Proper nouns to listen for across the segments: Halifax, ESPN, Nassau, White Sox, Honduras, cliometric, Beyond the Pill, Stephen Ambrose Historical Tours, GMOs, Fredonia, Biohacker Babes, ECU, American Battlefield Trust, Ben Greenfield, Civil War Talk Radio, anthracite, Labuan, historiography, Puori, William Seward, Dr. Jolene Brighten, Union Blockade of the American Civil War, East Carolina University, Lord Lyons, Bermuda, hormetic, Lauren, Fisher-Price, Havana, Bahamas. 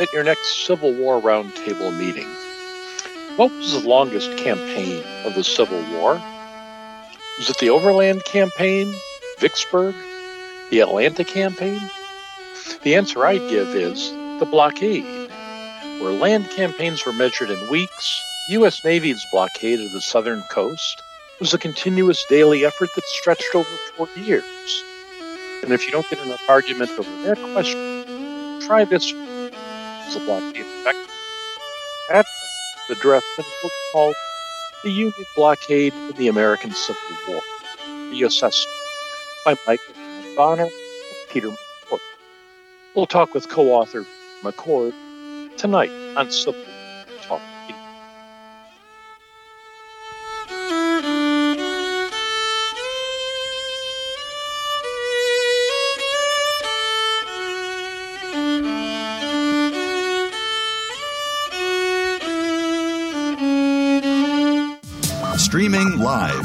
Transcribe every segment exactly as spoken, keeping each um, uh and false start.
at your next Civil War Roundtable meeting. What was the longest campaign of the Civil War? Was it the Overland Campaign, Vicksburg, the Atlanta Campaign? The answer I'd give is the blockade, where land campaigns were measured in weeks. U S. Navy's blockade of the southern coast was a continuous daily effort that stretched over four years. And if you don't get enough argument over that question, try this one. Was the blockade effective? That was the draft in a book called The Union Blockade of the American Civil War, The Assessment, by Michael Brehm Bonner and Peter McCord. We'll talk with co-author McCord tonight on Civil War Talk. Streaming live,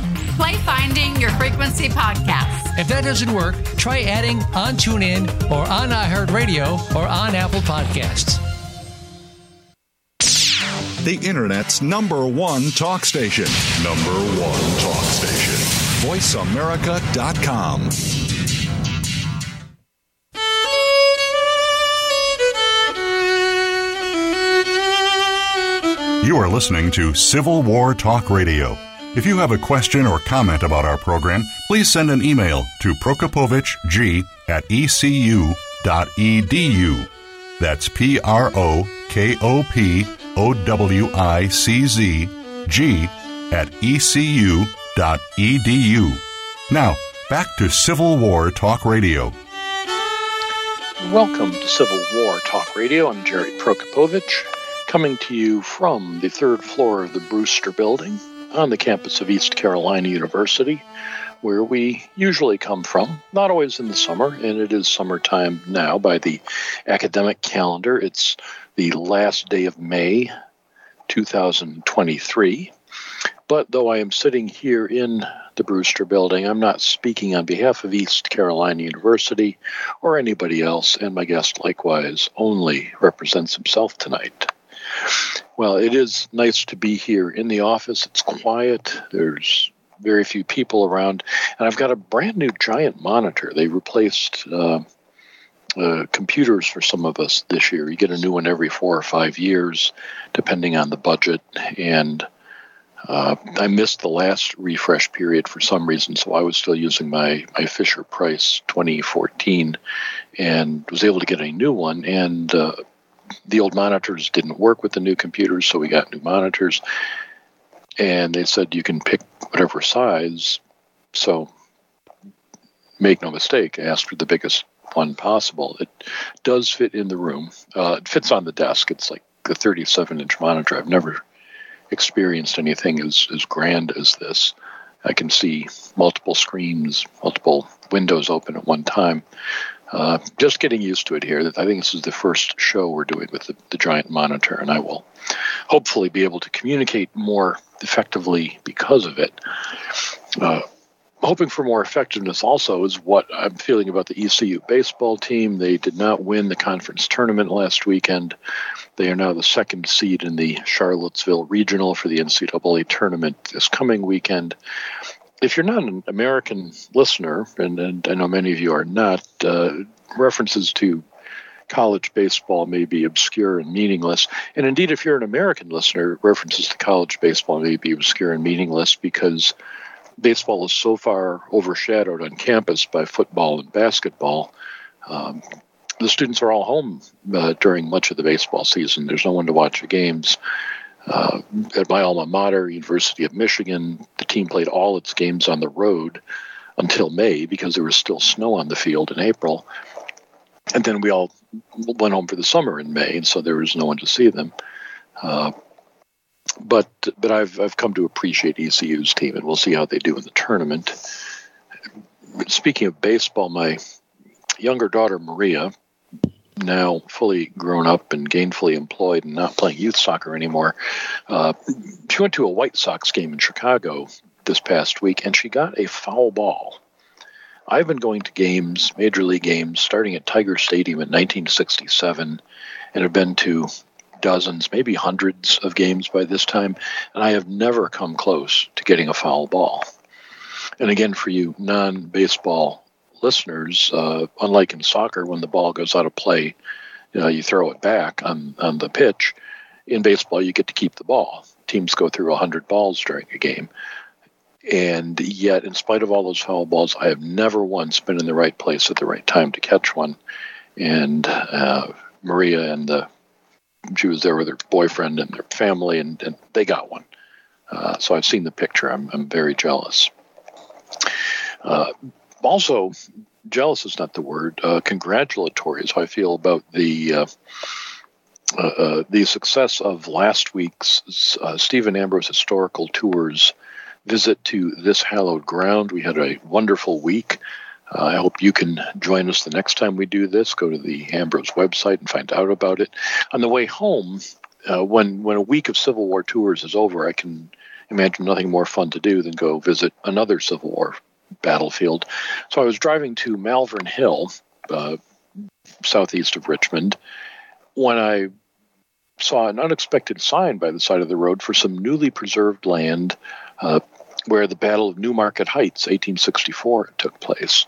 play Finding Your Frequency podcast. If that doesn't work, try adding on TuneIn or on iHeartRadio or on Apple Podcasts. The Internet's number one talk station. Number one talk station. voice america dot com. You are listening to Civil War Talk Radio. If you have a question or comment about our program, please send an email to prokopowicz at e c u dot e d u. That's P R O K O P O W I C Z G at E C U dot E D U. Now, back to Civil War Talk Radio. Welcome to Civil War Talk Radio. I'm Jerry Prokopowicz, coming to you from the third floor of the Brewster Building on the campus of East Carolina University, where we usually come from, not always in the summer, and it is summertime now by the academic calendar. It's the last day of May, two thousand twenty-three. But though I am sitting here in the Brewster Building, I'm not speaking on behalf of East Carolina University or anybody else, and my guest likewise only represents himself tonight. Well, it is nice to be here in the office. It's quiet. There's very few people around. And I've got a brand new giant monitor. They replaced uh, uh, computers for some of us this year. You get a new one every four or five years, depending on the budget. And uh, I missed the last refresh period for some reason, so I was still using my, my Fisher-Price twenty fourteen and was able to get a new one. And Uh, The old monitors didn't work with the new computers, so we got new monitors. And they said you can pick whatever size, so make no mistake, ask for the biggest one possible. It does fit in the room. Uh, it fits on the desk. It's like a thirty-seven inch monitor. I've never experienced anything as, as grand as this. I can see multiple screens, multiple windows open at one time. Uh, just getting used to it here. I think this is the first show we're doing with the, the giant monitor, and I will hopefully be able to communicate more effectively because of it. Uh, hoping for more effectiveness also is what I'm feeling about the E C U baseball team. They did not win the conference tournament last weekend. They are now the second seed in the Charlottesville Regional for the N C double A tournament this coming weekend. If you're not an American listener, and, and I know many of you are not, uh, references to college baseball may be obscure and meaningless. And indeed, if you're an American listener, references to college baseball may be obscure and meaningless because baseball is so far overshadowed on campus by football and basketball. Um, the students are all home uh, during much of the baseball season. There's no one to watch the games. Uh, at my alma mater, University of Michigan, the team played all its games on the road until May because there was still snow on the field in April. And then we all went home for the summer in May, and so there was no one to see them. Uh, but but I've I've come to appreciate E C U's team, and we'll see how they do in the tournament. Speaking of baseball, my younger daughter, Maria, now fully grown up and gainfully employed and not playing youth soccer anymore, uh, she went to a White Sox game in Chicago this past week, and she got a foul ball. I've been going to games, major league games, starting at Tiger Stadium in nineteen sixty-seven, and have been to dozens, maybe hundreds of games by this time, and I have never come close to getting a foul ball. And again, for you non-baseball listeners, uh, unlike in soccer, when the ball goes out of play, you know, you throw it back on, on the pitch. In baseball, you get to keep the ball. Teams go through one hundred balls during a game. And yet, in spite of all those foul balls, I have never once been in the right place at the right time to catch one. And uh, Maria and the she was there with her boyfriend and their family, and, and they got one. Uh, so I've seen the picture. I'm, I'm very jealous. Uh, also, jealous is not the word. Uh, congratulatory is how I feel about the uh, uh, uh, the success of last week's uh, Stephen Ambrose Historical Tours visit to this hallowed ground. We had a wonderful week. Uh, I hope you can join us the next time we do this. Go to the Ambrose website and find out about it. On the way home, uh, when, when a week of Civil War tours is over, I can imagine nothing more fun to do than go visit another Civil War battlefield. So I was driving to Malvern Hill, uh, southeast of Richmond, when I saw an unexpected sign by the side of the road for some newly preserved land uh, where the Battle of New Market Heights, eighteen sixty-four, took place.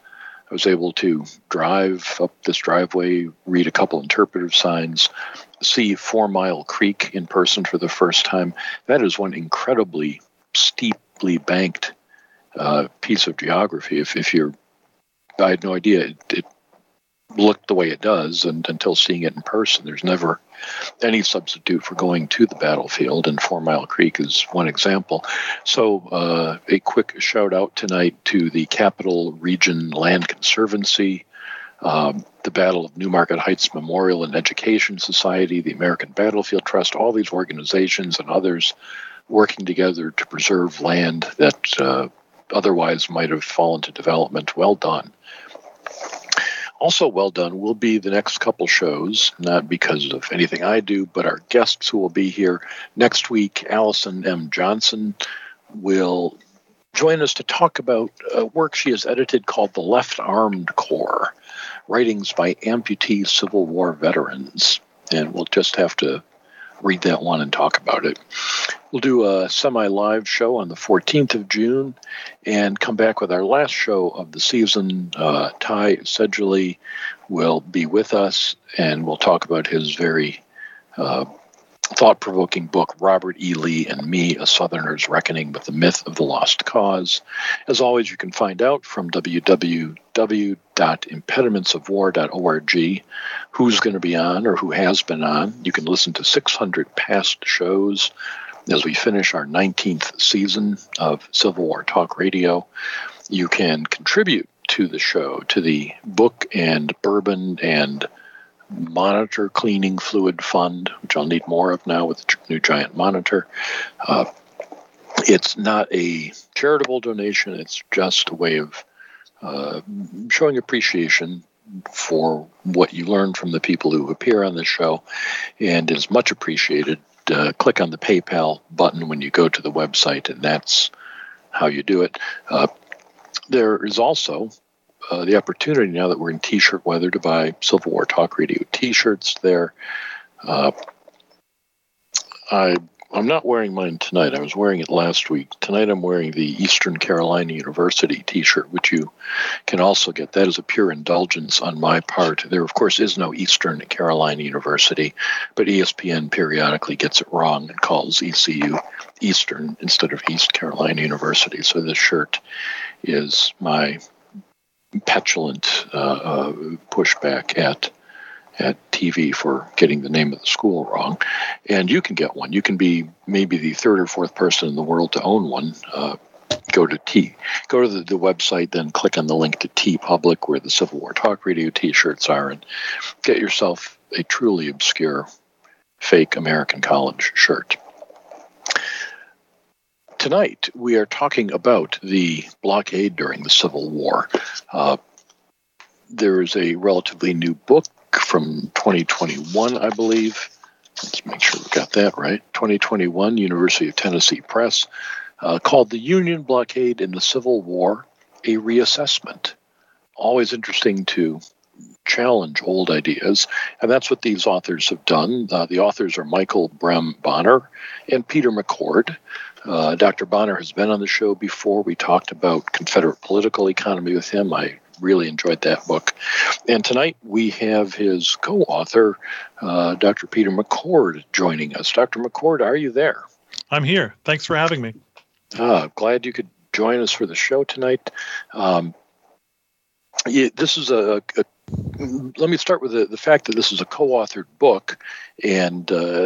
I was able to drive up this driveway, read a couple interpretive signs, see Four Mile Creek in person for the first time. That is one incredibly steeply banked uh, piece of geography. If, if you're, I had no idea it, it looked the way it does, and until seeing it in person, there's never any substitute for going to the battlefield, and Four Mile Creek is one example. So uh, a quick shout out tonight to the Capital Region Land Conservancy, um, the Battle of Newmarket Heights Memorial and Education Society, the American Battlefield Trust, all these organizations and others working together to preserve land that uh, otherwise might have fallen to development. Well done. Also well done will be the next couple shows, not because of anything I do, but our guests who will be here next week. Allison M. Johnson will join us to talk about a work she has edited called The Left Armed Corps, Writings by Amputee Civil War Veterans. And we'll just have to read that one and talk about it. We'll do a semi-live show on the fourteenth of June and come back with our last show of the season. Uh, Ty Sedgley will be with us, and we'll talk about his very uh, thought-provoking book, Robert E. Lee and Me, A Southerner's Reckoning with the Myth of the Lost Cause. As always, you can find out from w w w dot impediments of war dot org who's going to be on or who has been on. You can listen to six hundred past shows as we finish our nineteenth season of Civil War Talk Radio. You can contribute to the show, to the book and bourbon and monitor cleaning fluid fund, which I'll need more of now with the new giant monitor. Uh, it's not a charitable donation. It's just a way of uh, showing appreciation for what you learn from the people who appear on the show, and is much appreciated. Uh, click on the PayPal button when you go to the website, and that's how you do it. Uh, there is also uh, the opportunity, now that we're in T-shirt weather, to buy Civil War Talk Radio T-shirts there. Uh, I I'm not wearing mine tonight. I was wearing it last week. Tonight I'm wearing the Eastern Carolina University T-shirt, which you can also get. That is a pure indulgence on my part. There, of course, is no Eastern Carolina University, but E S P N periodically gets it wrong and calls E C U Eastern instead of East Carolina University. So this shirt is my petulant uh, uh, pushback at at T V for getting the name of the school wrong. And you can get one. You can be maybe the third or fourth person in the world to own one. Uh, go to T. Go to the, the website, then click on the link to T Public, where the Civil War Talk Radio T-shirts are, and get yourself a truly obscure fake American college shirt. Tonight, we are talking about the blockade during the Civil War. Uh, there is a relatively new book from twenty twenty-one, I believe. Let's make sure we got that right. twenty twenty-one, University of Tennessee Press, uh, called The Union Blockade in the Civil War, a Reassessment. Always interesting to challenge old ideas, and that's what these authors have done. Uh, the authors are Michael Brehm Bonner and Peter McCord. Uh, Doctor Bonner has been on the show before. We talked about Confederate political economy with him. I really enjoyed that book. And tonight we have his co-author, uh, Doctor Peter McCord, joining us. Doctor McCord, are you there? I'm here. Thanks for having me. Uh, glad you could join us for the show tonight. Um, yeah, this is a, a let me start with the, the fact that this is a co-authored book, and uh,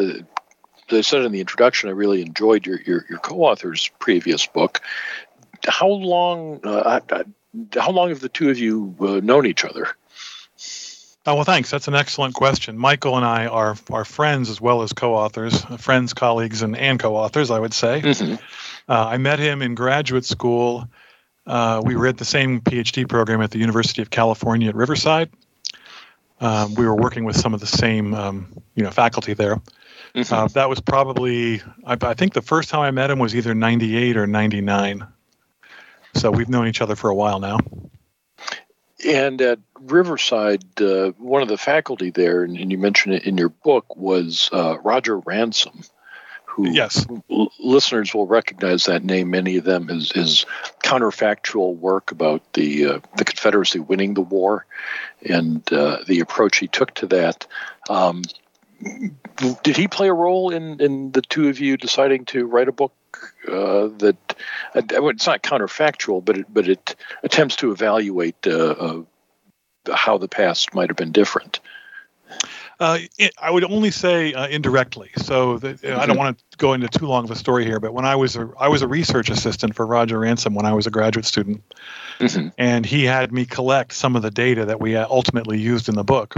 as I said in the introduction, I really enjoyed your, your, your co-author's previous book. How long? Uh, I, I, How long have the two of you uh, known each other? Oh, well, thanks. That's an excellent question. Michael and I are, are friends as well as co-authors, friends, colleagues, and, and co-authors, I would say. Mm-hmm. Uh, I met him in graduate school. Uh, we were at the same PhD program at the University of California at Riverside. Um, we were working with some of the same um, you know, faculty there. Mm-hmm. Uh, that was probably, I, I think the first time I met him was either ninety-eight or ninety-nine. So we've known each other for a while now. And at Riverside, uh, one of the faculty there, and you mentioned it in your book, was uh, Roger Ransom, who yes. l- listeners will recognize that name. Many of them his, his counterfactual work about the uh, the Confederacy winning the war and uh, the approach he took to that. Um, did he play a role in, in the two of you deciding to write a book? Uh, that uh, it's not counterfactual, but it, but it attempts to evaluate uh, uh, how the past might have been different. Uh, it, I would only say uh, indirectly. So that, mm-hmm. I don't want to go into too long of a story here. But when I was a, I was a research assistant for Roger Ransom when I was a graduate student, mm-hmm. and he had me collect some of the data that we ultimately used in the book.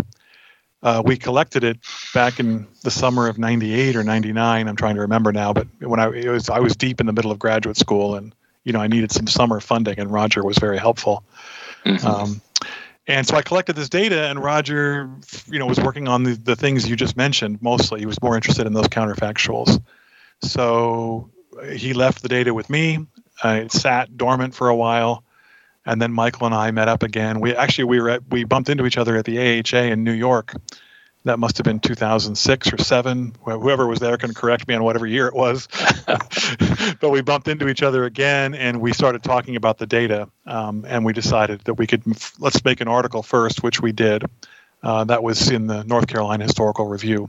Uh, we collected it back in the summer of ninety-eight or ninety-nine. I'm trying to remember now, but when I it was I was deep in the middle of graduate school, and you know I needed some summer funding, and Roger was very helpful. Mm-hmm. Um, and so I collected this data, and Roger, you know, was working on the, the things you just mentioned. Mostly, he was more interested in those counterfactuals. So he left the data with me. Uh, it sat dormant for a while. And then Michael and I met up again. We actually we were at, we bumped into each other at the A H A in New York. That must have been two thousand six or seven. Whoever was there can correct me on whatever year it was. But we bumped into each other again, and we started talking about the data. Um, and we decided that we could let's make an article first, which we did. Uh, that was in the North Carolina Historical Review.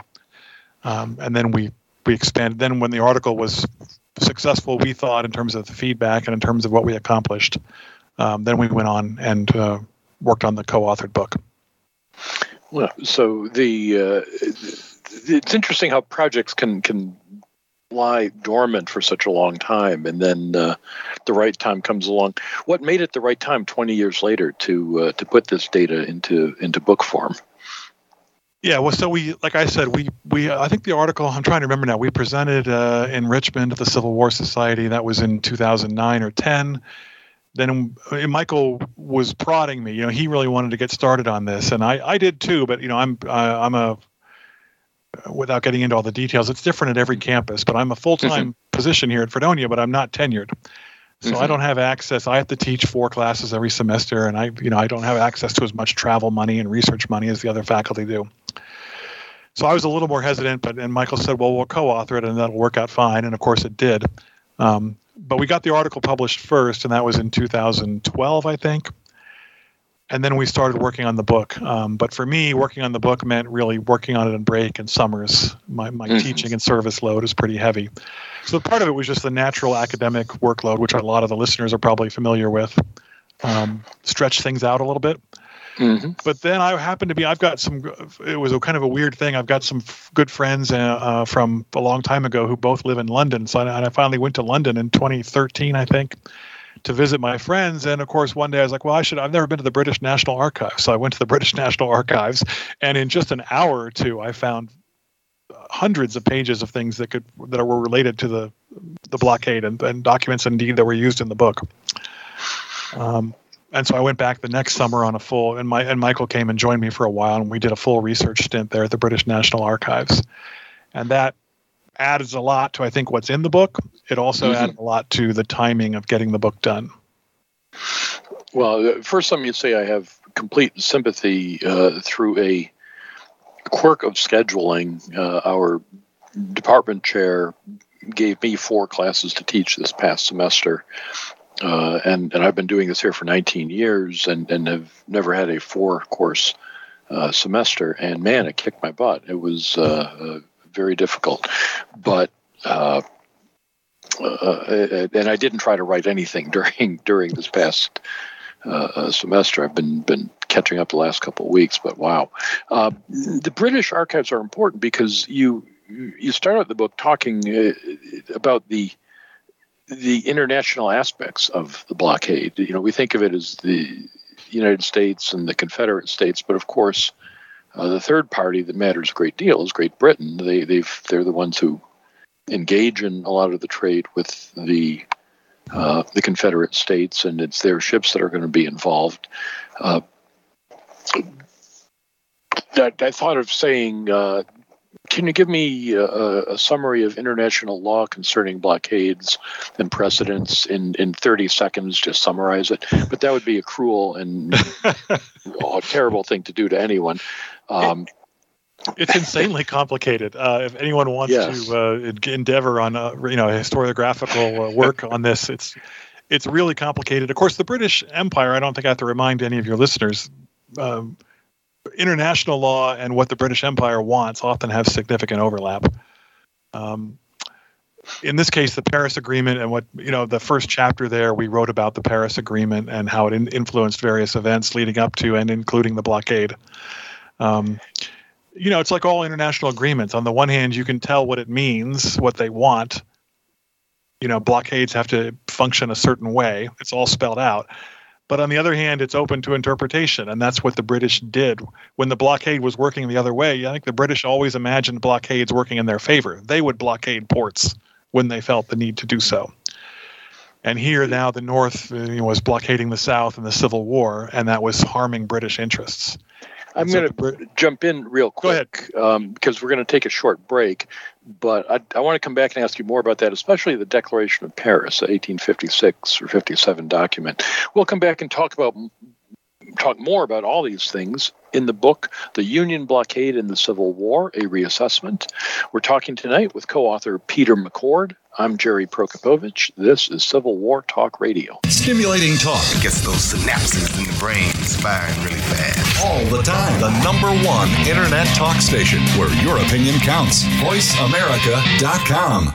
Um, and then we we expanded. Then when the article was successful, we thought in terms of the feedback and in terms of what we accomplished. Um, then we went on and uh, worked on the co-authored book. Well, so the uh, it's interesting how projects can can lie dormant for such a long time, and then uh, the right time comes along. What made it the right time twenty years later to uh, to put this data into into book form? Yeah, well, so we, like I said, we, we I think the article, I'm trying to remember now, we presented uh, in Richmond at the Civil War Society. That was in two thousand nine or ten. Then Michael was prodding me. You know, he really wanted to get started on this, and I, I did too. But you know, I'm uh, I'm a without getting into all the details, it's different at every campus. But I'm a full-time mm-hmm. position here at Fredonia, but I'm not tenured, so mm-hmm. I don't have access. I have to teach four classes every semester, and I you know I don't have access to as much travel money and research money as the other faculty do. So I was a little more hesitant, but and Michael said, well, we'll co-author it and that'll work out fine. And of course it did. Um, but we got the article published first, and that was in two thousand twelve, I think. And then we started working on the book. Um, but for me, working on the book meant really working on it in break and summers. My my mm-hmm. teaching and service load is pretty heavy. So part of it was just the natural academic workload, which a lot of the listeners are probably familiar with. Um, stretch things out a little bit. Mm-hmm. But then I happened to be, I've got some, it was a kind of a weird thing. I've got some f- good friends uh, from a long time ago who both live in London. So I, I finally went to London in twenty thirteen, I think, to visit my friends. And of course, one day I was like, well, I should, I've never been to the British National Archives. So I went to the British National Archives, and in just an hour or two, I found hundreds of pages of things that could, that were related to the, the blockade and, and documents indeed that were used in the book. Um, And so I went back the next summer on a full, and my and Michael came and joined me for a while, and we did a full research stint there at the British National Archives. And that adds a lot to, I think, what's in the book. It also mm-hmm. added a lot to the timing of getting the book done. Well, the first time you say I have complete sympathy uh, through a quirk of scheduling. Uh, our department chair gave me four classes to teach this past semester. Uh, and, and I've been doing this here for nineteen years and, and have never had a four-course uh, semester. And, man, it kicked my butt. It was uh, uh, very difficult. But uh, uh, and I didn't try to write anything during during this past uh, semester. I've been, been catching up the last couple of weeks, but wow. Uh, the British archives are important because you, you start out the book talking about the the international aspects of the blockade. You know, we think of it as the United States and the Confederate States, but of course, uh, the third party that matters a great deal is Great Britain. They, they've, they're the ones who engage in a lot of the trade with the uh, the Confederate States, and it's their ships that are going to be involved. Uh, I, I thought of saying, uh, can you give me a, a summary of international law concerning blockades and precedents in, in thirty seconds? Just summarize it. But that would be a cruel and oh, terrible thing to do to anyone. Um, it's insanely complicated. Uh, if anyone wants yes. to uh, endeavor on a, you know, a historiographical uh, work on this, it's it's really complicated. Of course, the British Empire, I don't think I have to remind any of your listeners, um, international law and what the British Empire wants often have significant overlap. Um, in this case, the Paris Agreement and what, you know, the first chapter there, we wrote about the Paris Agreement and how it in- influenced various events leading up to and including the blockade. Um, you know, it's like all international agreements. On the one hand, you can tell what it means, what they want. You know, blockades have to function a certain way. It's all spelled out. But on the other hand, it's open to interpretation, and that's what the British did. When the blockade was working the other way, I think the British always imagined blockades working in their favor. They would blockade ports when they felt the need to do so. And here now the North you know, was blockading the South in the Civil War, and that was harming British interests. I'm so going to Br- jump in real quick um, because we're going to take a short break. But I, I want to come back and ask you more about that, especially the Declaration of Paris, the eighteen fifty-six or fifty-seven document. We'll come back and talk about talk more about all these things in the book, The Union Blockade and the Civil War, A Reassessment. We're talking tonight with co-author Peter McCord. I'm Jerry Prokopowicz. This is Civil War Talk Radio. Stimulating talk. It gets those synapses in the brain firing really fast. All the time. The number one internet talk station where your opinion counts. voice america dot com.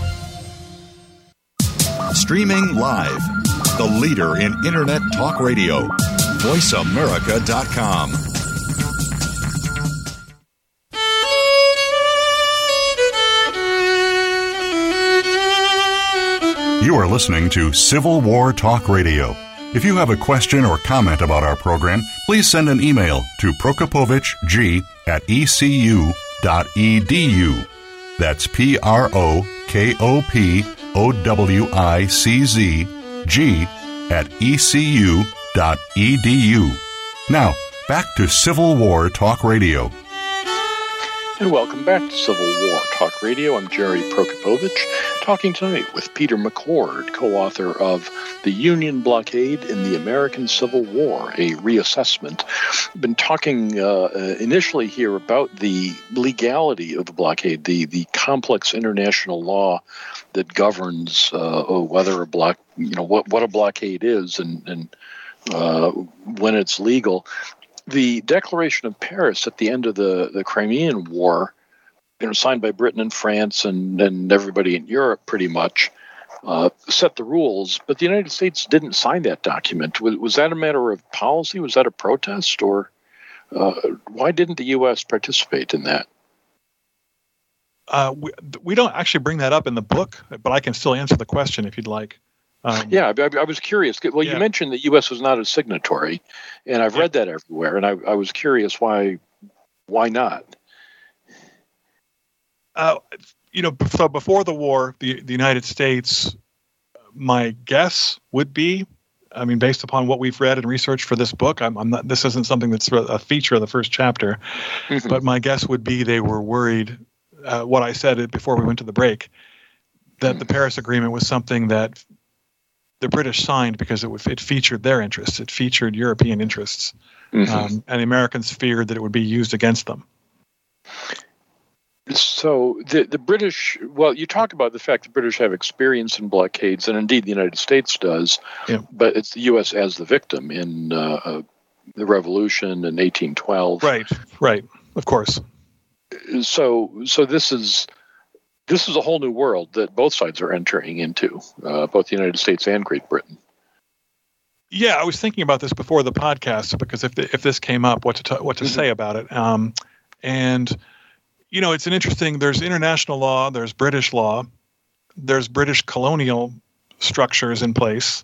Streaming live, the leader in Internet talk radio, voice america dot com. You are listening to Civil War Talk Radio. If you have a question or comment about our program, please send an email to prokopowiczg at e c u dot e d u. That's P R O K O P O W I C Z G at E C U dot E D U. Now, back to Civil War Talk Radio. And welcome back to Civil War Talk Radio. I'm Jerry Prokopowicz, talking tonight with Peter McCord, co-author of The Union Blockade in the American Civil War, a Reassessment. Been talking uh, initially here about the legality of the blockade, the, the complex international law that governs uh, whether a block, you know, what, what a blockade is and, and uh, when it's legal. The Declaration of Paris at the end of the, the Crimean War, you know, signed by Britain and France and, and everybody in Europe pretty much, uh, set the rules. But the United States didn't sign that document. Was, was that a matter of policy? Was that a protest? Or uh, why didn't the U S participate in that? Uh, we, we don't actually bring that up in the book, but I can still answer the question if you'd like. Um, yeah, I, I was curious. Well, yeah. You mentioned the U S was not a signatory, and I've yeah. read that everywhere, and I, I was curious why why not? Uh, you know, so before the war, the, the United States, my guess would be, I mean, based upon what we've read and researched for this book, I'm, I'm not. This isn't something that's a feature of the first chapter, mm-hmm. but my guess would be they were worried, uh, what I said before we went to the break, that mm-hmm. the Paris Agreement was something that the British signed because it, it featured their interests. It featured European interests. Mm-hmm. Um, and the Americans feared that it would be used against them. So the, the British, well, you talk about the fact the British have experience in blockades, and indeed the United States does, yeah. but it's the U S as the victim in uh, the Revolution in eighteen twelve. Right, right, of course. So, so this is... This is a whole new world that both sides are entering into, uh, both the United States and Great Britain. Yeah, I was thinking about this before the podcast because if the, if this came up, what to t- what to mm-hmm. say about it. Um, and, you know, it's an interesting, there's international law, there's British law, there's British colonial structures in place,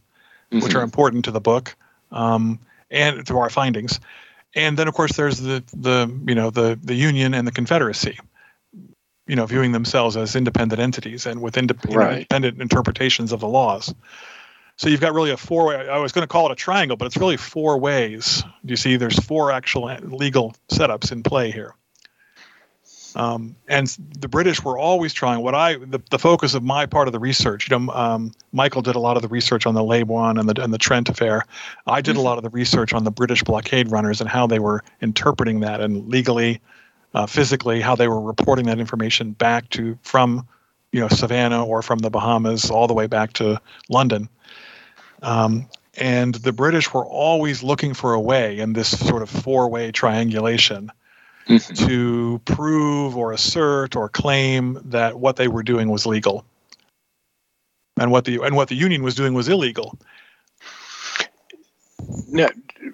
mm-hmm. which are important to the book um, and to our findings. And then, of course, there's the, the you know, the, the Union and the Confederacy. You know, viewing themselves as independent entities and with ind- right. you know, independent interpretations of the laws. So you've got really a four-way. I was going to call it a triangle, but it's really four ways. You see, there's four actual legal setups in play here. Um, and the British were always trying. What I the, the focus of my part of the research. You know, um, Michael did a lot of the research on the Labuan and the and the Trent affair. I did mm-hmm. a lot of the research on the British blockade runners and how they were interpreting that and legally. Uh, physically, how they were reporting that information back to from, you know, Savannah or from the Bahamas all the way back to London. Um, and the British were always looking for a way in this sort of four-way triangulation mm-hmm. to prove or assert or claim that what they were doing was legal, and what the and what the Union was doing was illegal. Now,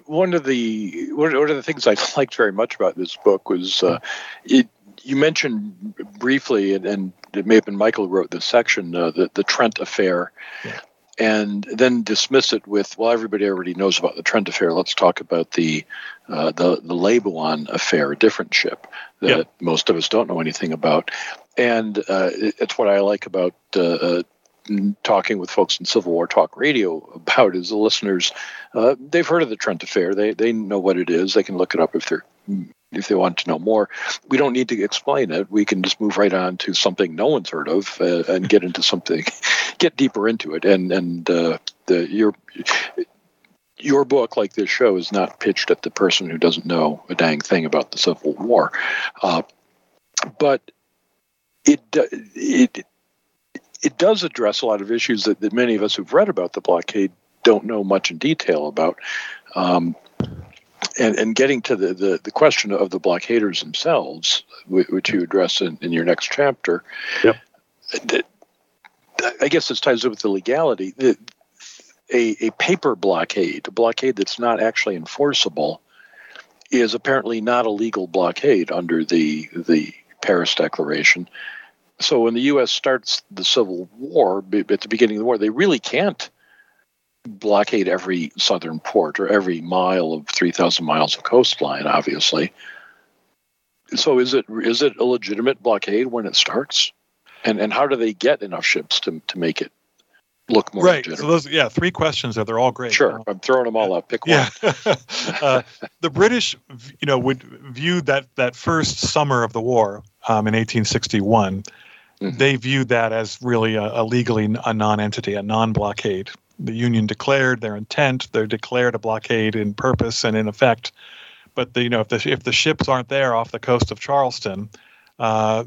one of the one of the things I liked very much about this book was uh, it. You mentioned briefly, and, and it may have been Michael who wrote this section, uh, the the Trent affair, yeah. and then dismiss it with, well, everybody already knows about the Trent affair. Let's talk about the uh, the the Labuan affair, a different ship that yeah. most of us don't know anything about, and uh, it, it's what I like about. Uh, talking with folks in Civil War Talk Radio about is the listeners, uh, they've heard of the Trent affair. They they know what it is. They can look it up if they're if they want to know more. We don't need to explain it. We can just move right on to something no one's heard of uh, and get into something, get deeper into it. And and uh, the your your book, like this show, is not pitched at the person who doesn't know a dang thing about the Civil War, uh, but it it. It does address a lot of issues that, that many of us who've read about the blockade don't know much in detail about. Um, and, and getting to the, the, the question of the blockaders themselves, which you address in, in your next chapter, yep. that, I guess this ties up with the legality. The, a, a paper blockade, a blockade that's not actually enforceable, is apparently not a legal blockade under the the Paris Declaration. So when the U S starts the Civil War, at the beginning of the war, they really can't blockade every southern port or every mile of three thousand miles of coastline, obviously. So is it is it a legitimate blockade when it starts? And and how do they get enough ships to to make it look more right. legitimate? So those, yeah, three questions there. They're all great. Sure, I'm throwing them all up. Pick yeah. one. uh, the British, you know, would view that that first summer of the war um, in eighteen sixty-one. Mm-hmm. They viewed that as really a, a legally a non-entity, a non-blockade. The Union declared their intent. They declared a blockade in purpose and in effect. But the, you know, if the if the ships aren't there off the coast of Charleston, Uh,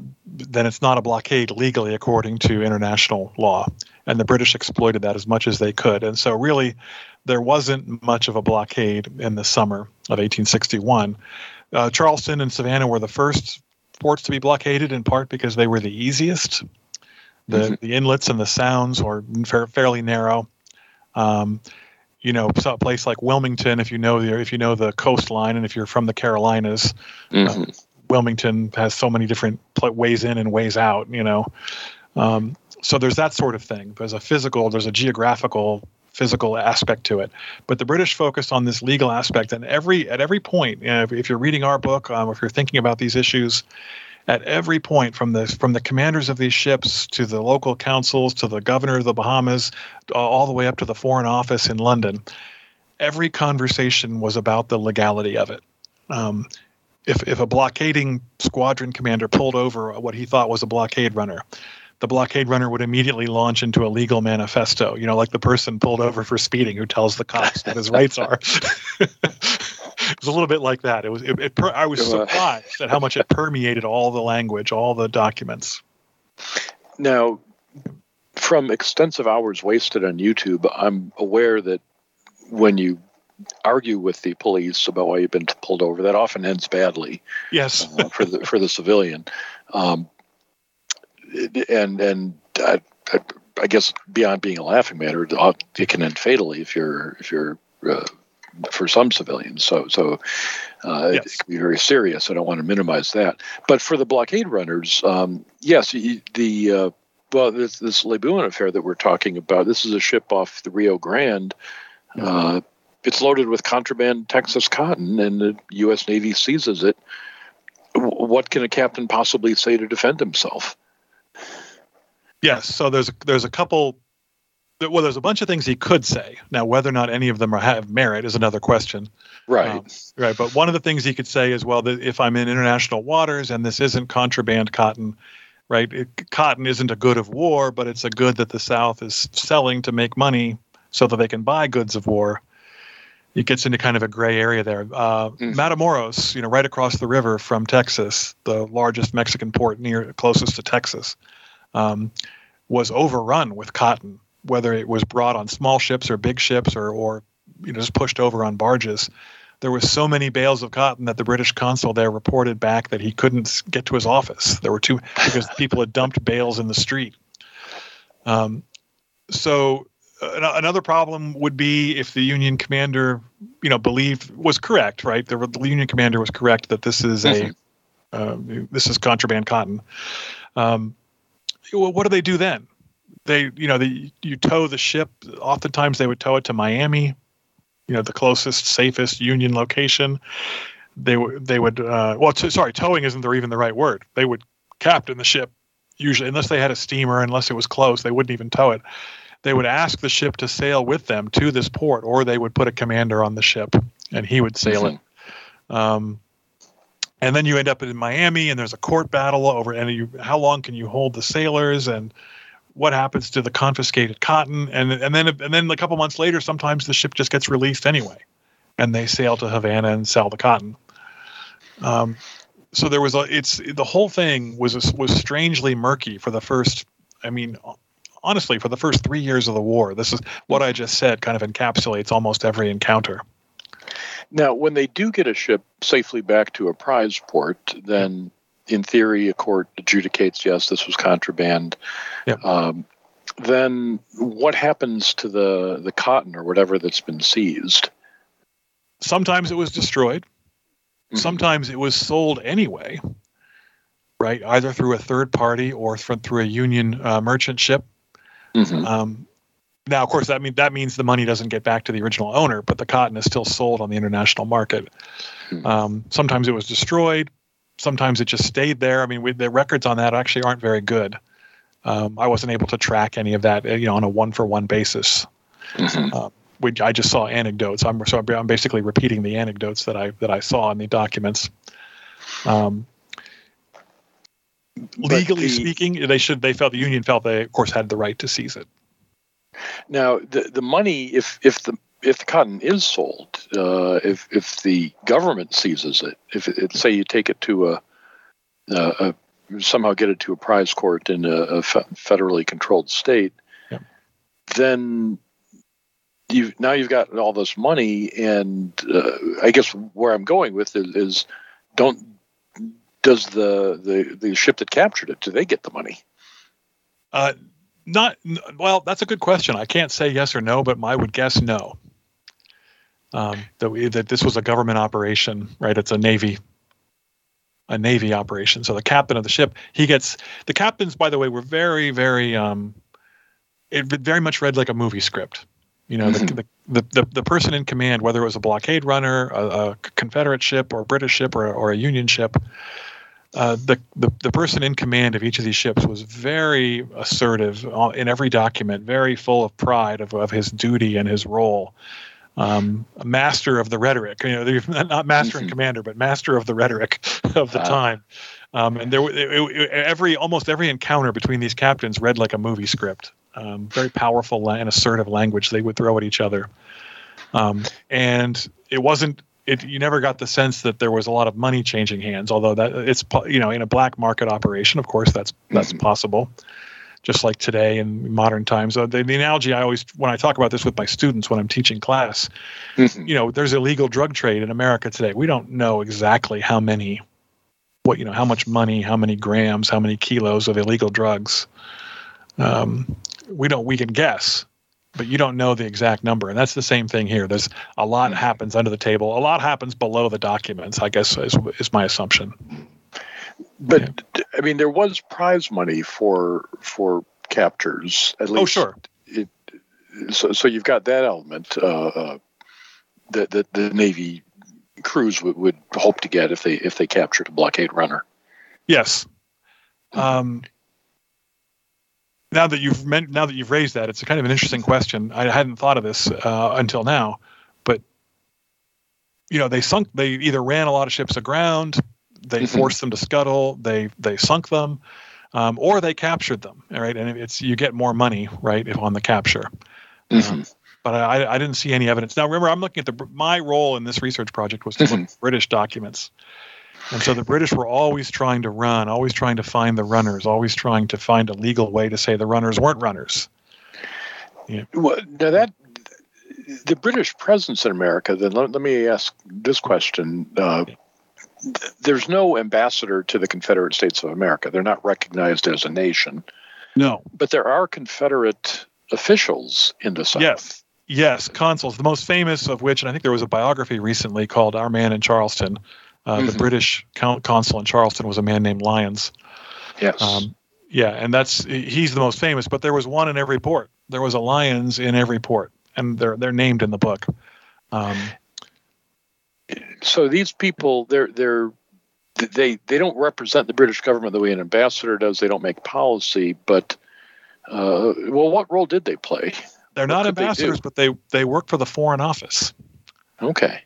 then it's not a blockade legally according to international law. And the British exploited that as much as they could. And so really, there wasn't much of a blockade in the summer of eighteen sixty-one. Uh, Charleston and Savannah were the first ports to be blockaded, in part because they were the easiest. The, mm-hmm. the inlets and the sounds were fa- fairly narrow. Um, you know, a place like Wilmington, if you know the, if you know the coastline and if you're from the Carolinas, mm-hmm. uh, Wilmington has so many different ways in and ways out, you know. Um, so there's that sort of thing. There's a physical, there's a geographical, physical aspect to it. But the British focused on this legal aspect. And every at every point, you know, if, if you're reading our book, um, if you're thinking about these issues, at every point from the from the commanders of these ships to the local councils to the governor of the Bahamas, all the way up to the Foreign Office in London, every conversation was about the legality of it. Um If if a blockading squadron commander pulled over what he thought was a blockade runner, the blockade runner would immediately launch into a legal manifesto, you know, like the person pulled over for speeding who tells the cops what his rights are. It was a little bit like that. It was. It, it, I was surprised at how much it permeated all the language, all the documents. Now, from extensive hours wasted on YouTube, I'm aware that when you argue with the police about why you've been pulled over, that often ends badly. Yes, uh, for the for the civilian, um, and and I, I guess beyond being a laughing matter, it can end fatally if you're if you're uh, for some civilians. So so uh, yes. It can be very serious. I don't want to minimize that. But for the blockade runners, um, yes, the uh, well this, this Labuan affair that we're talking about. This is a ship off the Rio Grande. Mm-hmm. Uh, It's loaded with contraband Texas cotton, and the U S Navy seizes it. What can a captain possibly say to defend himself? Yes, so there's there's a couple. Well, there's a bunch of things he could say. Now, whether or not any of them are, have merit is another question. Right, um, right. But one of the things he could say is, well, that if I'm in international waters and this isn't contraband cotton, right? It, cotton isn't a good of war, but it's a good that the South is selling to make money so that they can buy goods of war. It gets into kind of a gray area there. Uh, mm. Matamoros, you know, right across the river from Texas, the largest Mexican port near closest to Texas, um, was overrun with cotton. Whether it was brought on small ships or big ships, or or you know just pushed over on barges, there were so many bales of cotton that the British consul there reported back that he couldn't get to his office. There were two because people had dumped bales in the street. Um, so. Another problem would be if the Union commander, you know, believed was correct, right? The, the Union commander was correct that this is a uh, this is contraband cotton. Um, well, what do they do then? They, you know, the, you tow the ship. Oftentimes, they would tow it to Miami, you know, the closest, safest Union location. They would they would uh, well, t- sorry, towing isn't there even the right word. They would captain the ship usually, unless they had a steamer, unless it was close, they wouldn't even tow it. They would ask the ship to sail with them to this port, or they would put a commander on the ship, and he would sail mm-hmm. it. Um, and then you end up in Miami, and there's a court battle over and you, how long can you hold the sailors, and what happens to the confiscated cotton? And and then and then a couple months later, sometimes the ship just gets released anyway, and they sail to Havana and sell the cotton. Um, so there was a it's the whole thing was was strangely murky for the first. I mean. Honestly, for the first three years of the war, this is what I just said kind of encapsulates almost every encounter. Now, when they do get a ship safely back to a prize port, then in theory, a court adjudicates, yes, this was contraband. Yeah. Um, then what happens to the, the cotton or whatever that's been seized? Sometimes it was destroyed. Mm-hmm. Sometimes it was sold anyway, right? Either through a third party or through a Union uh, merchant ship. Mm-hmm. Um, now, of course, that, mean, that means the money doesn't get back to the original owner, but the cotton is still sold on the international market. Mm-hmm. Um, sometimes it was destroyed. Sometimes it just stayed there. I mean, we, the records on that actually aren't very good. Um, I wasn't able to track any of that, you know, on a one-for-one basis. Mm-hmm. Um, we, I just saw anecdotes. I'm so I'm basically repeating the anecdotes that I that I saw in the documents. Um, legally the, speaking, they should. They felt the Union felt they, of course, had the right to seize it. Now, the the money, if if the if the cotton is sold, uh, if if the government seizes it, if it, it, say you take it to a, a, a somehow get it to a prize court in a, a fe- federally controlled state, yeah. then you've, now you've got all this money, and uh, I guess where I'm going with it is, don't does the, the, the ship that captured it, do they get the money? Uh, not well. That's a good question. I can't say yes or no, but I would guess no. Um, that we, that this was a government operation, right? It's a Navy. A Navy operation. So the captain of the ship, he gets the captains. By the way, were very, very. Um, it very much read like a movie script. You know, the, the the the person in command, whether it was a blockade runner, a, a Confederate ship, or a British ship, or or a Union ship, uh, the the the person in command of each of these ships was very assertive in every document, very full of pride of of his duty and his role. Um, a master of the rhetoric, you know, not master and commander, but master of the rhetoric of the uh, time. Um, and there, it, it, every almost every encounter between these captains read like a movie script. Um, very powerful and assertive language they would throw at each other. Um, and it wasn't. It you never got the sense that there was a lot of money changing hands, although that it's you know in a black market operation, of course, that's that's possible. Just like today in modern times. So the, the analogy I always, when I talk about this with my students when I'm teaching class, mm-hmm. you know, there's illegal drug trade in America today. We don't know exactly how many, what you know, how much money, how many grams, how many kilos of illegal drugs. Um, we don't. We can guess, but you don't know the exact number. And that's the same thing here. There's a lot mm-hmm. happens under the table. A lot happens below the documents, I guess, is, is my assumption. But yeah. I mean, there was prize money for for captures. At least, oh, sure. It, so, so you've got that element uh, uh, that, that the Navy crews would, would hope to get if they if they captured a blockade runner. Yes. Um, now that you've meant, now that you've raised that, it's a kind of an interesting question. I hadn't thought of this uh, until now. But you know, they sunk. They either ran a lot of ships aground. They forced them to scuttle. They they sunk them, um, or they captured them. All right, and it's you get more money, right, if on the capture. Mm-hmm. Um, but I, I didn't see any evidence. Now remember, I'm looking at the my role in this research project was to look at British documents, and so the British were always trying to run, always trying to find the runners, always trying to find a legal way to say the runners weren't runners. Yeah. Well, now that the British presence in America. Then let, let me ask this question. Uh, okay. There's no ambassador to the Confederate States of America. They're not recognized as a nation. No. But there are Confederate officials in the South. Yes, yes, consuls. The most famous of which, and I think there was a biography recently called Our Man in Charleston. Uh, mm-hmm. The British consul in Charleston was a man named Lyons. Yes. Um, yeah, and that's he's the most famous, but there was one in every port. There was a Lyons in every port, and they're, they're named in the book. Um So these people, they're, they're, they they don't represent the British government the way an ambassador does. They don't make policy. But, uh, well, what role did they play? They're not ambassadors, but they, they work for the Foreign Office. Okay.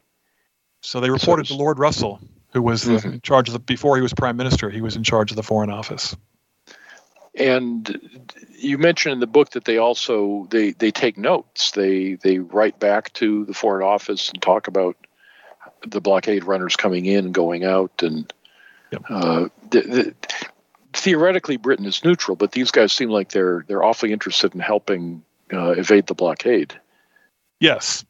So they reported to Lord Russell, who was the, mm-hmm. in charge of the, before he was prime minister, he was in charge of the Foreign Office. And you mentioned in the book that they also, they, they take notes. They, they write back to the Foreign Office and talk about the blockade runners coming in and going out, and yep. uh, the, the, theoretically Britain is neutral, but these guys seem like they're they're awfully interested in helping uh, evade the blockade. Yes,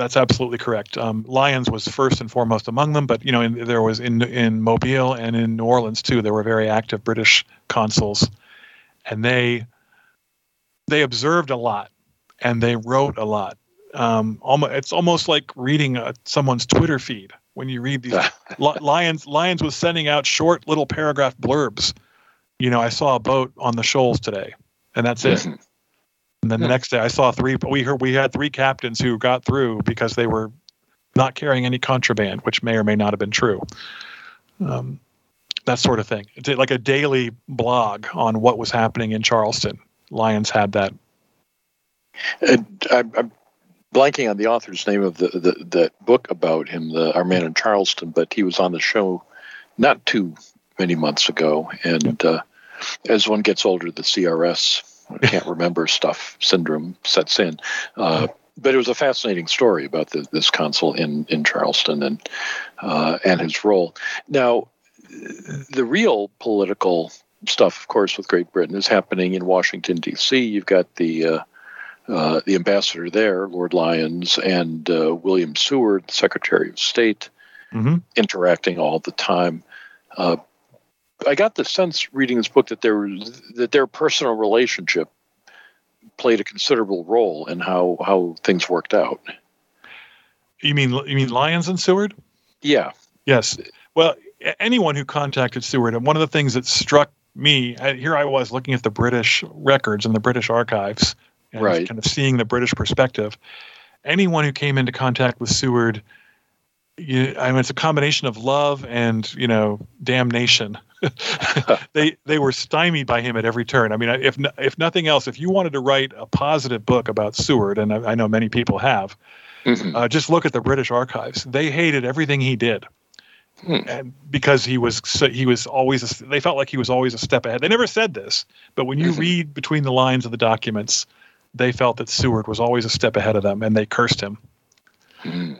That's absolutely correct. Um, Lyons was first and foremost among them, but you know, in, there was in in Mobile and in New Orleans too. There were very active British consuls, and they they observed a lot, and they wrote a lot. Um, almost, it's almost like reading a, someone's Twitter feed when you read these. Lyons Lyons was sending out short little paragraph blurbs. You know, I saw a boat on the shoals today, and that's it. And then the next day, I saw three. We heard we had three captains who got through because they were not carrying any contraband, which may or may not have been true. Um, that sort of thing. It's like a daily blog on what was happening in Charleston. Lyons had that. And I'm, I'm blanking on the author's name of the, the, the book about him, the Our Man in Charleston, but he was on the show not too many months ago. And uh, as one gets older, the C R S. I can't remember stuff syndrome sets in. Uh, but it was a fascinating story about the, this consul in, in Charleston and uh, and his role. Now, the real political stuff, of course, with Great Britain is happening in Washington, D C. You've got the uh, uh, the ambassador there, Lord Lyons, and uh, William Seward, the Secretary of State, mm-hmm. interacting all the time. Uh I got the sense reading this book that there that their personal relationship played a considerable role in how, how things worked out. You mean you mean Lyons and Seward? Yeah. Yes. Well, anyone who contacted Seward, and one of the things that struck me, here I was looking at the British records and the British archives, and right. kind of seeing the British perspective. Anyone who came into contact with Seward, you, I mean, it's a combination of love and you know damnation. they they were stymied by him at every turn. I mean, if if nothing else, if you wanted to write a positive book about Seward, and I, I know many people have, mm-hmm. uh, just look at the British archives. They hated everything he did, hmm. and because he was so, he was always a, they felt like he was always a step ahead. They never said this, but when you mm-hmm. read between the lines of the documents, they felt that Seward was always a step ahead of them, and they cursed him, hmm.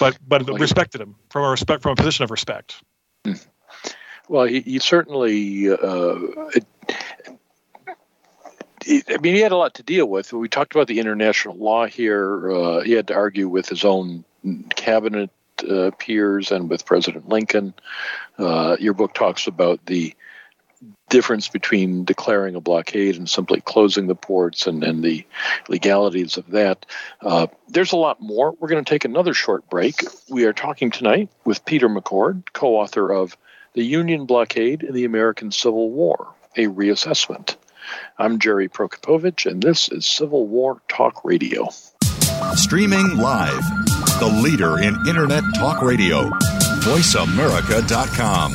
but but well, respected him from a respect from a position of respect. Hmm. Well, he, he certainly, uh, it, it, I mean, he had a lot to deal with. We talked about the international law here. Uh, he had to argue with his own cabinet uh, peers and with President Lincoln. Uh, your book talks about the difference between declaring a blockade and simply closing the ports and, and the legalities of that. Uh, there's a lot more. We're going to take another short break. We are talking tonight with Peter McCord, co-author of The Union Blockade in the American Civil War, a Reassessment. I'm Jerry Prokopowicz, and this is Civil War Talk Radio. Streaming live, the leader in Internet talk radio, voice america dot com.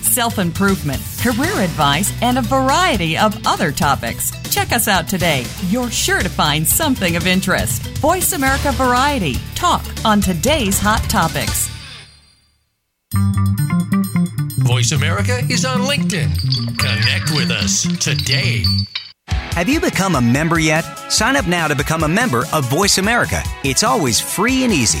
self-improvement, career advice, and a variety of other topics. Check us out today. You're sure to find something of interest. Voice America Variety. Talk on today's hot topics. Voice America is on LinkedIn. Connect with us today. Have you become a member yet? Sign up now to become a member of Voice America. It's always free and easy.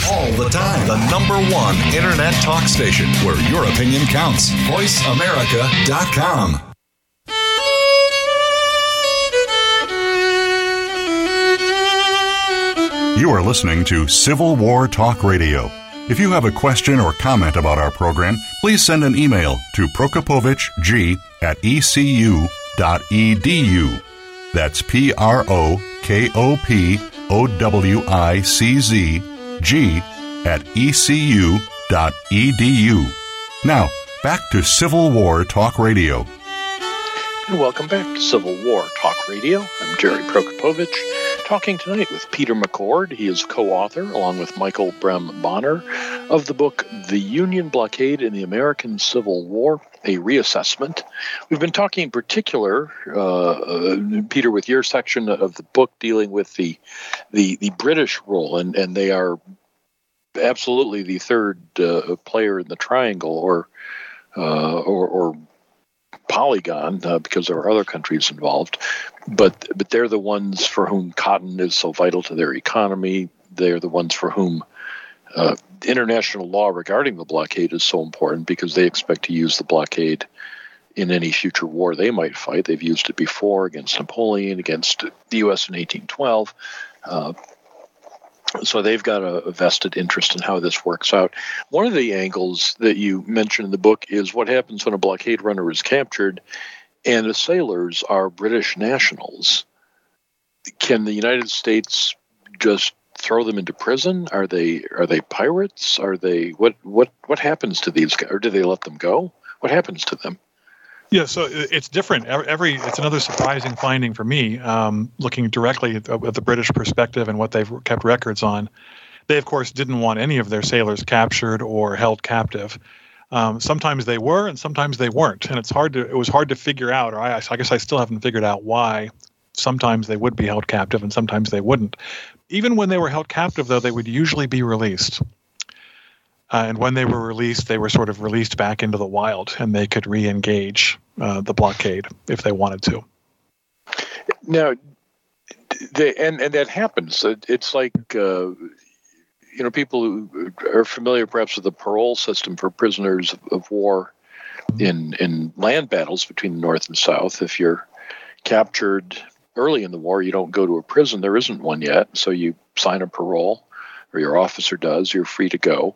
All the time. The number one internet talk station where your opinion counts. voice america dot com. You are listening to Civil War Talk Radio. If you have a question or comment about our program, please send an email to prokopowiczg at e c u dot e d u. That's P R O K O P O W I C Z G at E C U dot E D U. Now, back to Civil War Talk Radio. and welcome back to Civil War Talk Radio. I'm Jerry Prokopowicz, talking tonight with Peter McCord. He is co-author, along with Michael Brehm Bonner, of the book The Union Blockade in the American Civil War, a Reassessment. We've been talking in particular, uh, uh, Peter, with your section of the book dealing with the the, the British role, and, and they are absolutely the third uh, player in the triangle, or uh, or, or polygon, uh, because there are other countries involved, but but they're the ones for whom cotton is so vital to their economy. They're the ones for whom uh, international law regarding the blockade is so important, because they expect to use the blockade in any future war they might fight. They've used it before against Napoleon, against the U S in eighteen twelve. Uh, So they've got a vested interest in how this works out. One of the angles that you mention in the book is what happens when a blockade runner is captured and the sailors are British nationals. Can the United States just throw them into prison? Are they are they pirates? Are they what what what happens to these guys? Or do they let them go? What happens to them? Yeah, so it's different. Every it's another surprising finding for me, um, looking directly at the, at the British perspective and what they've kept records on. They, of course, didn't want any of their sailors captured or held captive. Um, sometimes they were, and sometimes they weren't. And it's hard to it was hard to figure out, or I, I guess I still haven't figured out why. Sometimes they would be held captive, and sometimes they wouldn't. Even when they were held captive, though, they would usually be released. Uh, and when they were released, they were sort of released back into the wild, and they could re-engage uh, the blockade if they wanted to. Now, they, and, and that happens. It's like, uh, you know, people who are familiar perhaps with the parole system for prisoners of war in, in land battles between the North and South. If you're captured early in the war, you don't go to a prison. There isn't one yet. So you sign a parole, or your officer does. You're free to go.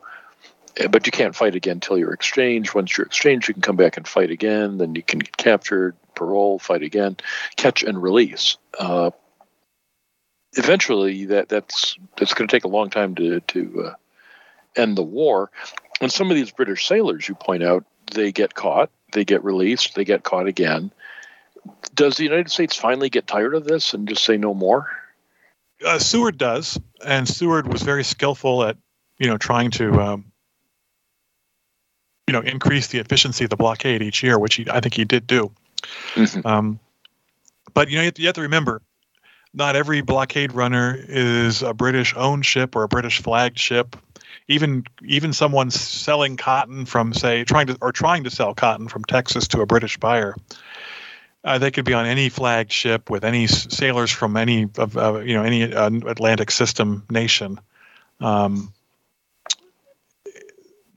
But you can't fight again until you're exchanged. Once you're exchanged, you can come back and fight again. Then you can get captured, parole, fight again, catch and release. Uh, eventually, that that's that's going to take a long time to to uh, end the war. And some of these British sailors, you point out, they get caught, they get released, they get caught again. Does the United States finally get tired of this and just say no more? Uh, Seward does, and Seward was very skillful at you know trying to. Um, you know, increase the efficiency of the blockade each year, which he, I think he did do. Mm-hmm. Um, but, you know, you have, to, you have to remember, not every blockade runner is a British-owned ship or a British-flagged ship. Even even someone selling cotton from, say, trying to or trying to sell cotton from Texas to a British buyer, uh, they could be on any flagged ship with any sailors from any, of uh, you know, any uh, Atlantic system nation. Um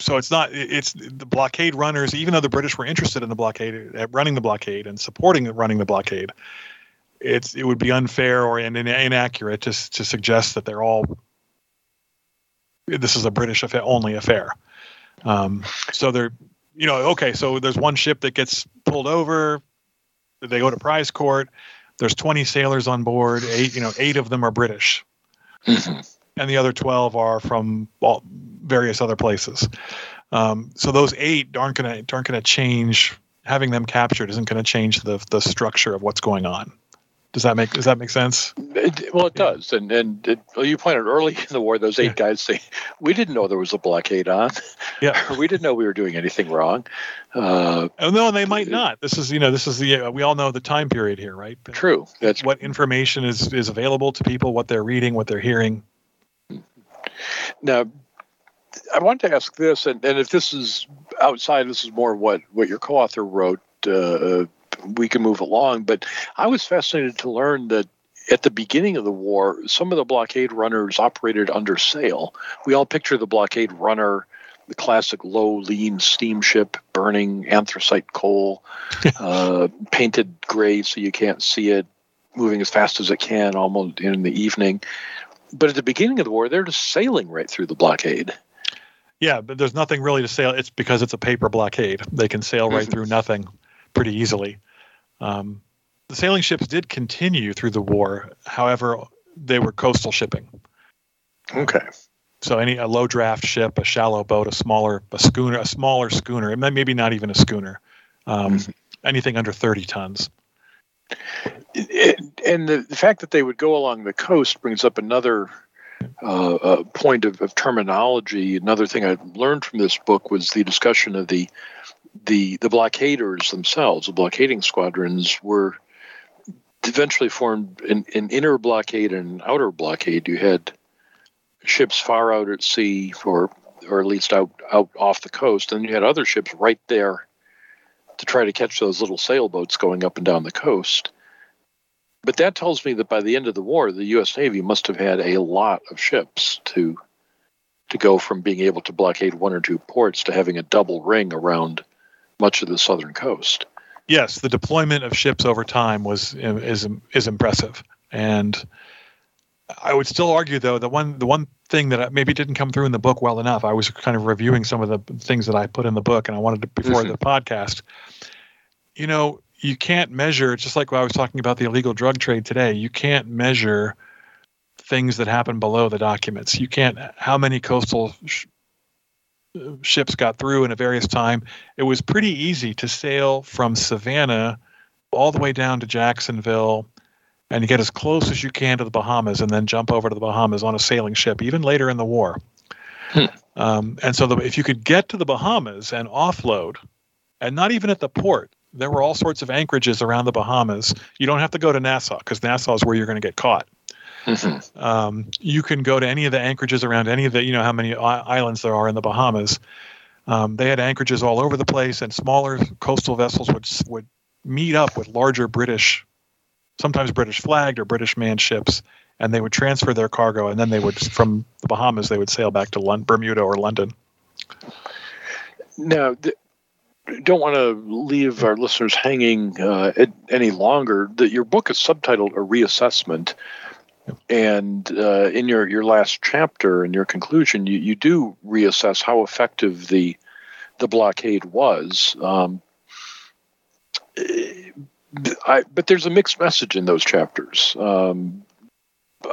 So it's not, it's the blockade runners, even though the British were interested in the blockade, at running the blockade and supporting running the blockade, it's it would be unfair or in, in, inaccurate to to suggest that they're all, this is a British affair, only affair. Um, so they're, you know, okay, so there's one ship that gets pulled over, they go to prize court, there's twenty sailors on board, eight, you know, eight of them are British. And the other twelve are from all, various other places. Um, so those eight aren't going to aren't going to change. Having them captured isn't going to change the the structure of what's going on. Does that make Does that make sense? It, well, it yeah. does. And and it, well, you pointed early in the war, those eight yeah. guys say, "We didn't know there was a blockade on. Yeah, we didn't know we were doing anything wrong." Uh, oh no, they might not. This is you know this is the uh, we all know the time period here, right? True. That's what information is is available to people, what they're reading, what they're hearing. Now, I want to ask this, and, and if this is outside, this is more what, what your co-author wrote, uh, we can move along. But I was fascinated to learn that at the beginning of the war, some of the blockade runners operated under sail. We all picture the blockade runner, the classic low, lean steamship, burning anthracite coal, uh, painted gray so you can't see it, moving as fast as it can almost in the evening. But at the beginning of the war, they're just sailing right through the blockade. Yeah, but there's nothing really to sail. It's because it's a paper blockade. They can sail right through nothing pretty easily. Um, the sailing ships did continue through the war. However, they were coastal shipping. Okay. So any a low draft ship, a shallow boat, a smaller a schooner, a smaller schooner, and maybe not even a schooner, um, mm-hmm. anything under thirty tons. It, and the, the fact that they would go along the coast brings up another uh, uh, point of, of terminology. Another thing I learned from this book was the discussion of the the the blockaders themselves. The blockading squadrons were eventually formed an, an inner blockade and an outer blockade. You had ships far out at sea, or or at least out out off the coast, and you had other ships right there to try to catch those little sailboats going up and down the coast. But that tells me that by the end of the war, the U S Navy must have had a lot of ships to to go from being able to blockade one or two ports to having a double ring around much of the southern coast. Yes, the deployment of ships over time was is is impressive. And I would still argue, though, that one the one thing that maybe didn't come through in the book well enough, I was kind of reviewing some of the things that I put in the book, and I wanted to, before mm-hmm. the podcast, you know, you can't measure, just like when I was talking about the illegal drug trade today, you can't measure things that happen below the documents. You can't, how many coastal sh- ships got through in a various time. It was pretty easy to sail from Savannah all the way down to Jacksonville and get as close as you can to the Bahamas and then jump over to the Bahamas on a sailing ship, even later in the war. Hmm. Um, and so the, if you could get to the Bahamas and offload, and not even at the port, there were all sorts of anchorages around the Bahamas. You don't have to go to Nassau, because Nassau is where you're going to get caught. Mm-hmm. Um, you can go to any of the anchorages around any of the, you know, how many islands there are in the Bahamas. Um, they had anchorages all over the place, and smaller coastal vessels would would meet up with larger British, sometimes British flagged or British manned ships, and they would transfer their cargo, and then they would, from the Bahamas, they would sail back to Lon- Bermuda or London. Now, th- don't want to leave our listeners hanging uh, any longer. That your book is subtitled A Reassessment, and uh, in your, your last chapter and your conclusion, you, you do reassess how effective the the blockade was. Um, I, but there's a mixed message in those chapters. Um,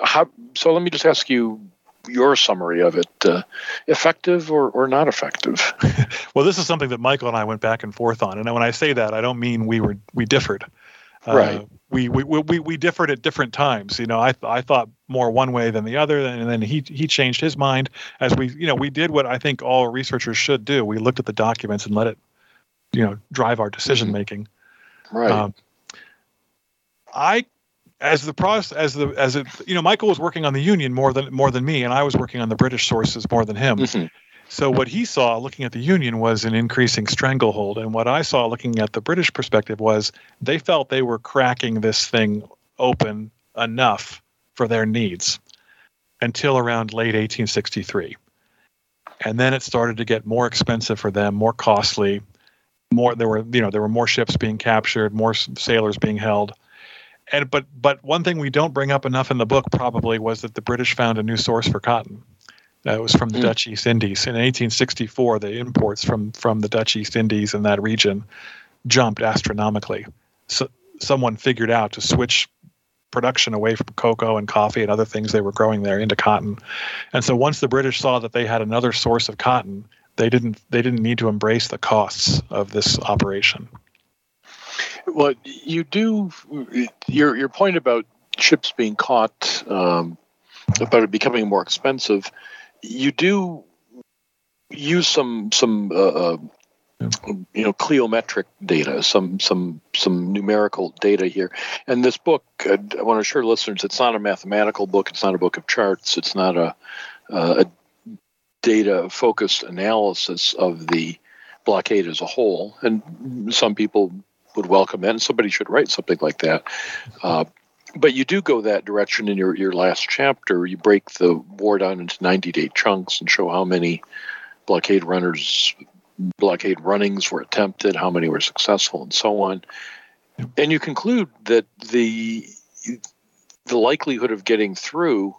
how, so let me just ask you your summary of it, uh, effective or, or not effective? Well, this is something that Michael and I went back and forth on. And when I say that, I don't mean we were, we differed. Uh, right. We, we, we, we differed at different times. You know, I, I thought more one way than the other, and then he, he changed his mind as we, you know, we did what I think all researchers should do. We looked at the documents and let it, you know, drive our decision-making. Right. Um, I, As the process, as the as it, you know, Michael was working on the Union more than more than me, and I was working on the British sources more than him. Mm-hmm. So what he saw looking at the Union was an increasing stranglehold, and what I saw looking at the British perspective was they felt they were cracking this thing open enough for their needs until around late eighteen sixty-three, and then it started to get more expensive for them, more costly, more there were you know there were more ships being captured, more sailors being held. And but but one thing we don't bring up enough in the book probably was that the British found a new source for cotton. That was from the mm. Dutch East Indies. In eighteen sixty-four, the imports from, from the Dutch East Indies in that region jumped astronomically. So someone figured out to switch production away from cocoa and coffee and other things they were growing there into cotton. And so once the British saw that they had another source of cotton, they didn't they didn't need to embrace the costs of this operation. Well, you do your your point about ships being caught, um, about it becoming more expensive. You do use some some uh, yeah. you know cliometric data, some some some numerical data here. And this book, I want to assure listeners, it's not a mathematical book. It's not a book of charts. It's not a, a data focused analysis of the blockade as a whole. And some people would welcome that, and somebody should write something like that. Uh, but you do go that direction in your, your last chapter. You break the war down into ninety-day chunks and show how many blockade runners, blockade runnings were attempted, how many were successful, and so on. And you conclude that the the likelihood of getting through,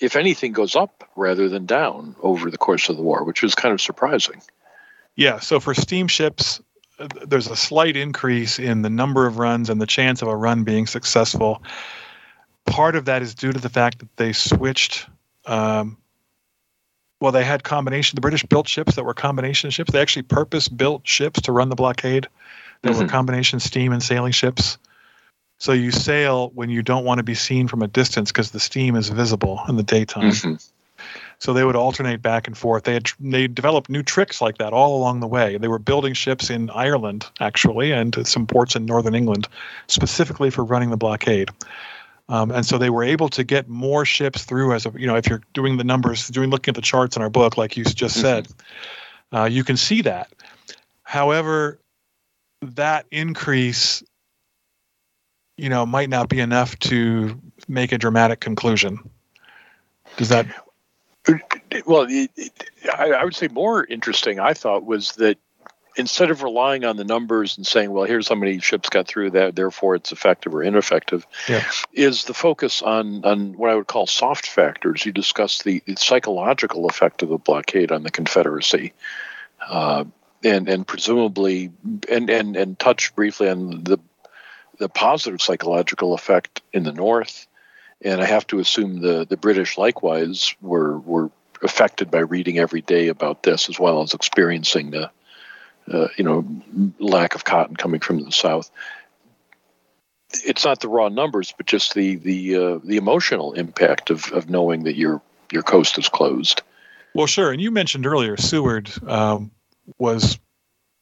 if anything, goes up rather than down over the course of the war, which is kind of surprising. Yeah, so for steamships, there's a slight increase in the number of runs and the chance of a run being successful. Part of that is due to the fact that they switched. Um, well, they had combination. The British built ships that were combination ships. They actually purpose built ships to run the blockade. They mm-hmm. were combination steam and sailing ships. So you sail when you don't want to be seen from a distance because the steam is visible in the daytime. Mm-hmm. So they would alternate back and forth. They had they developed new tricks like that all along the way. They were building ships in Ireland, actually, and some ports in northern England, specifically for running the blockade. Um, and so they were able to get more ships through as a, you know, if you're doing the numbers, doing looking at the charts in our book, like you just said, mm-hmm. uh, you can see that. However, that increase, you know, might not be enough to make a dramatic conclusion. Does that? Well, it, it, I, I would say more interesting, I thought, was that instead of relying on the numbers and saying, well, here's how many ships got through that, therefore it's effective or ineffective, yeah. is the focus on, on what I would call soft factors. You discussed the, the psychological effect of the blockade on the Confederacy, uh, and and presumably, and, and, and touch briefly on the the positive psychological effect in the North. And I have to assume the, the British likewise were were affected by reading every day about this, as well as experiencing the uh, you know lack of cotton coming from the South. It's not the raw numbers, but just the the uh, the emotional impact of, of knowing that your your coast is closed. Well, sure. And you mentioned earlier Seward um, was.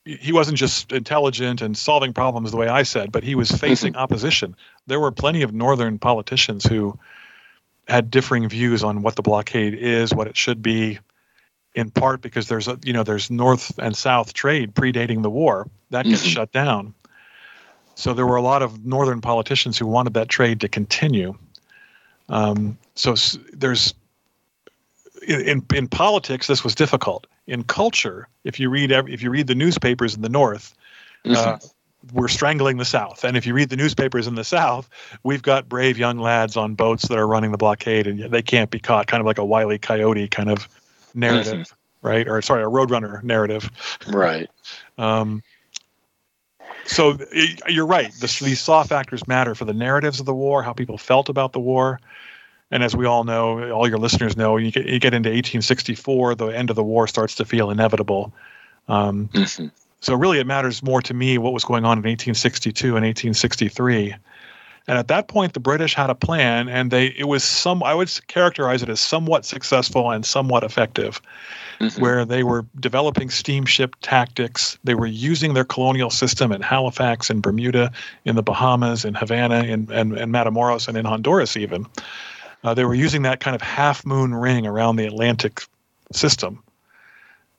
He wasn't just intelligent and solving problems the way I said, but he was facing mm-hmm. opposition. There were plenty of Northern politicians who had differing views on what the blockade is, what it should be, in part because there's a, you know, there's North and South trade predating the war. That gets mm-hmm. shut down. So there were a lot of Northern politicians who wanted that trade to continue. Um, so there's in in politics, this was difficult. In culture, if you read every, if you read the newspapers in the North, mm-hmm. uh, we're strangling the South. And if you read the newspapers in the South, we've got brave young lads on boats that are running the blockade, and they can't be caught. Kind of like a Wile E. Coyote kind of narrative, mm-hmm. right? Or sorry, a Roadrunner narrative, right? um, so it, you're right. The, these soft factors matter for the narratives of the war, how people felt about the war. And as we all know, all your listeners know, you get, you get into eighteen sixty-four, the end of the war starts to feel inevitable. Um, mm-hmm. So really it matters more to me what was going on in eighteen sixty-two and eighteen sixty-three. And at that point, the British had a plan, and they it was some, I would characterize it as somewhat successful and somewhat effective, mm-hmm. where they were developing steamship tactics. They were using their colonial system in Halifax, in Bermuda, in the Bahamas, in Havana, in, in, in Matamoros, and in Honduras even. Uh, they were using that kind of half-moon ring around the Atlantic system,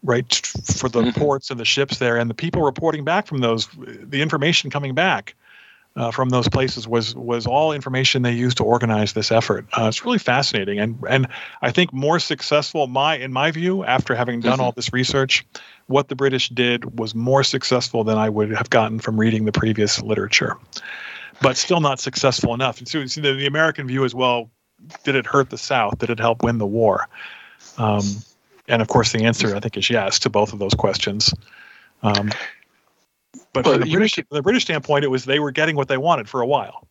right, for the mm-hmm. ports and the ships there. And the people reporting back from those, the information coming back uh, from those places was was all information they used to organize this effort. Uh, it's really fascinating. And and I think more successful, my in my view, after having done mm-hmm. all this research, what the British did was more successful than I would have gotten from reading the previous literature. But still not successful enough. And so, so the, the American view as well, did it hurt the South? Did it help win the war? Um, and of course, the answer I think is yes to both of those questions. Um, but well, from the British, from the British standpoint, it was they were getting what they wanted for a while.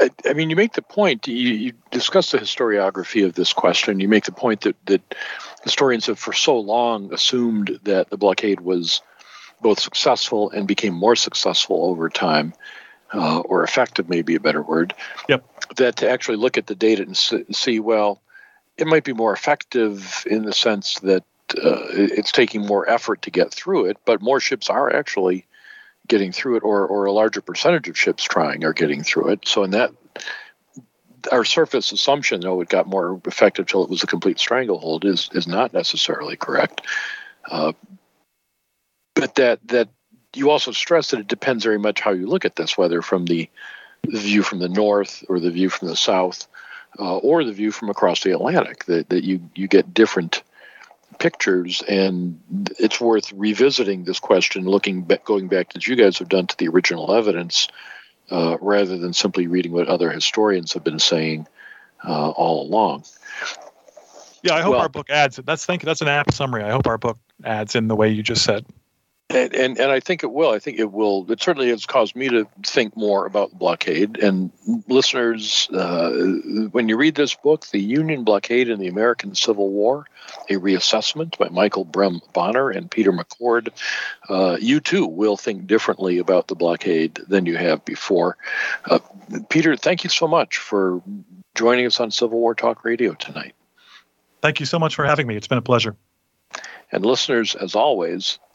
I, I mean, you make the point. You, you discuss the historiography of this question. You make the point that that historians have for so long assumed that the blockade was both successful and became more successful over time. Uh, or effective may be a better word, yep. that to actually look at the data and see, well, it might be more effective in the sense that uh, it's taking more effort to get through it, but more ships are actually getting through it, or, or a larger percentage of ships trying are getting through it. So in that, our surface assumption, though it got more effective till it was a complete stranglehold, is is not necessarily correct. Uh, but that that you also stress that it depends very much how you look at this, whether from the, the view from the North or the view from the South uh, or the view from across the Atlantic, that, that you, you get different pictures. And it's worth revisiting this question, looking back, going back as you guys have done to the original evidence, uh, rather than simply reading what other historians have been saying uh, all along. Yeah, I hope well, our book adds it. That's, thank you, that's an apt summary. I hope our book adds in the way you just said. And, and and I think it will. I think it will. It certainly has caused me to think more about blockade. And listeners, uh, when you read this book, The Union Blockade and the American Civil War, a reassessment by Michael Brehm Bonner and Peter McCord, uh, you too will think differently about the blockade than you have before. Uh, Peter, thank you so much for joining us on Civil War Talk Radio tonight. Thank you so much for having me. It's been a pleasure. And listeners, as always,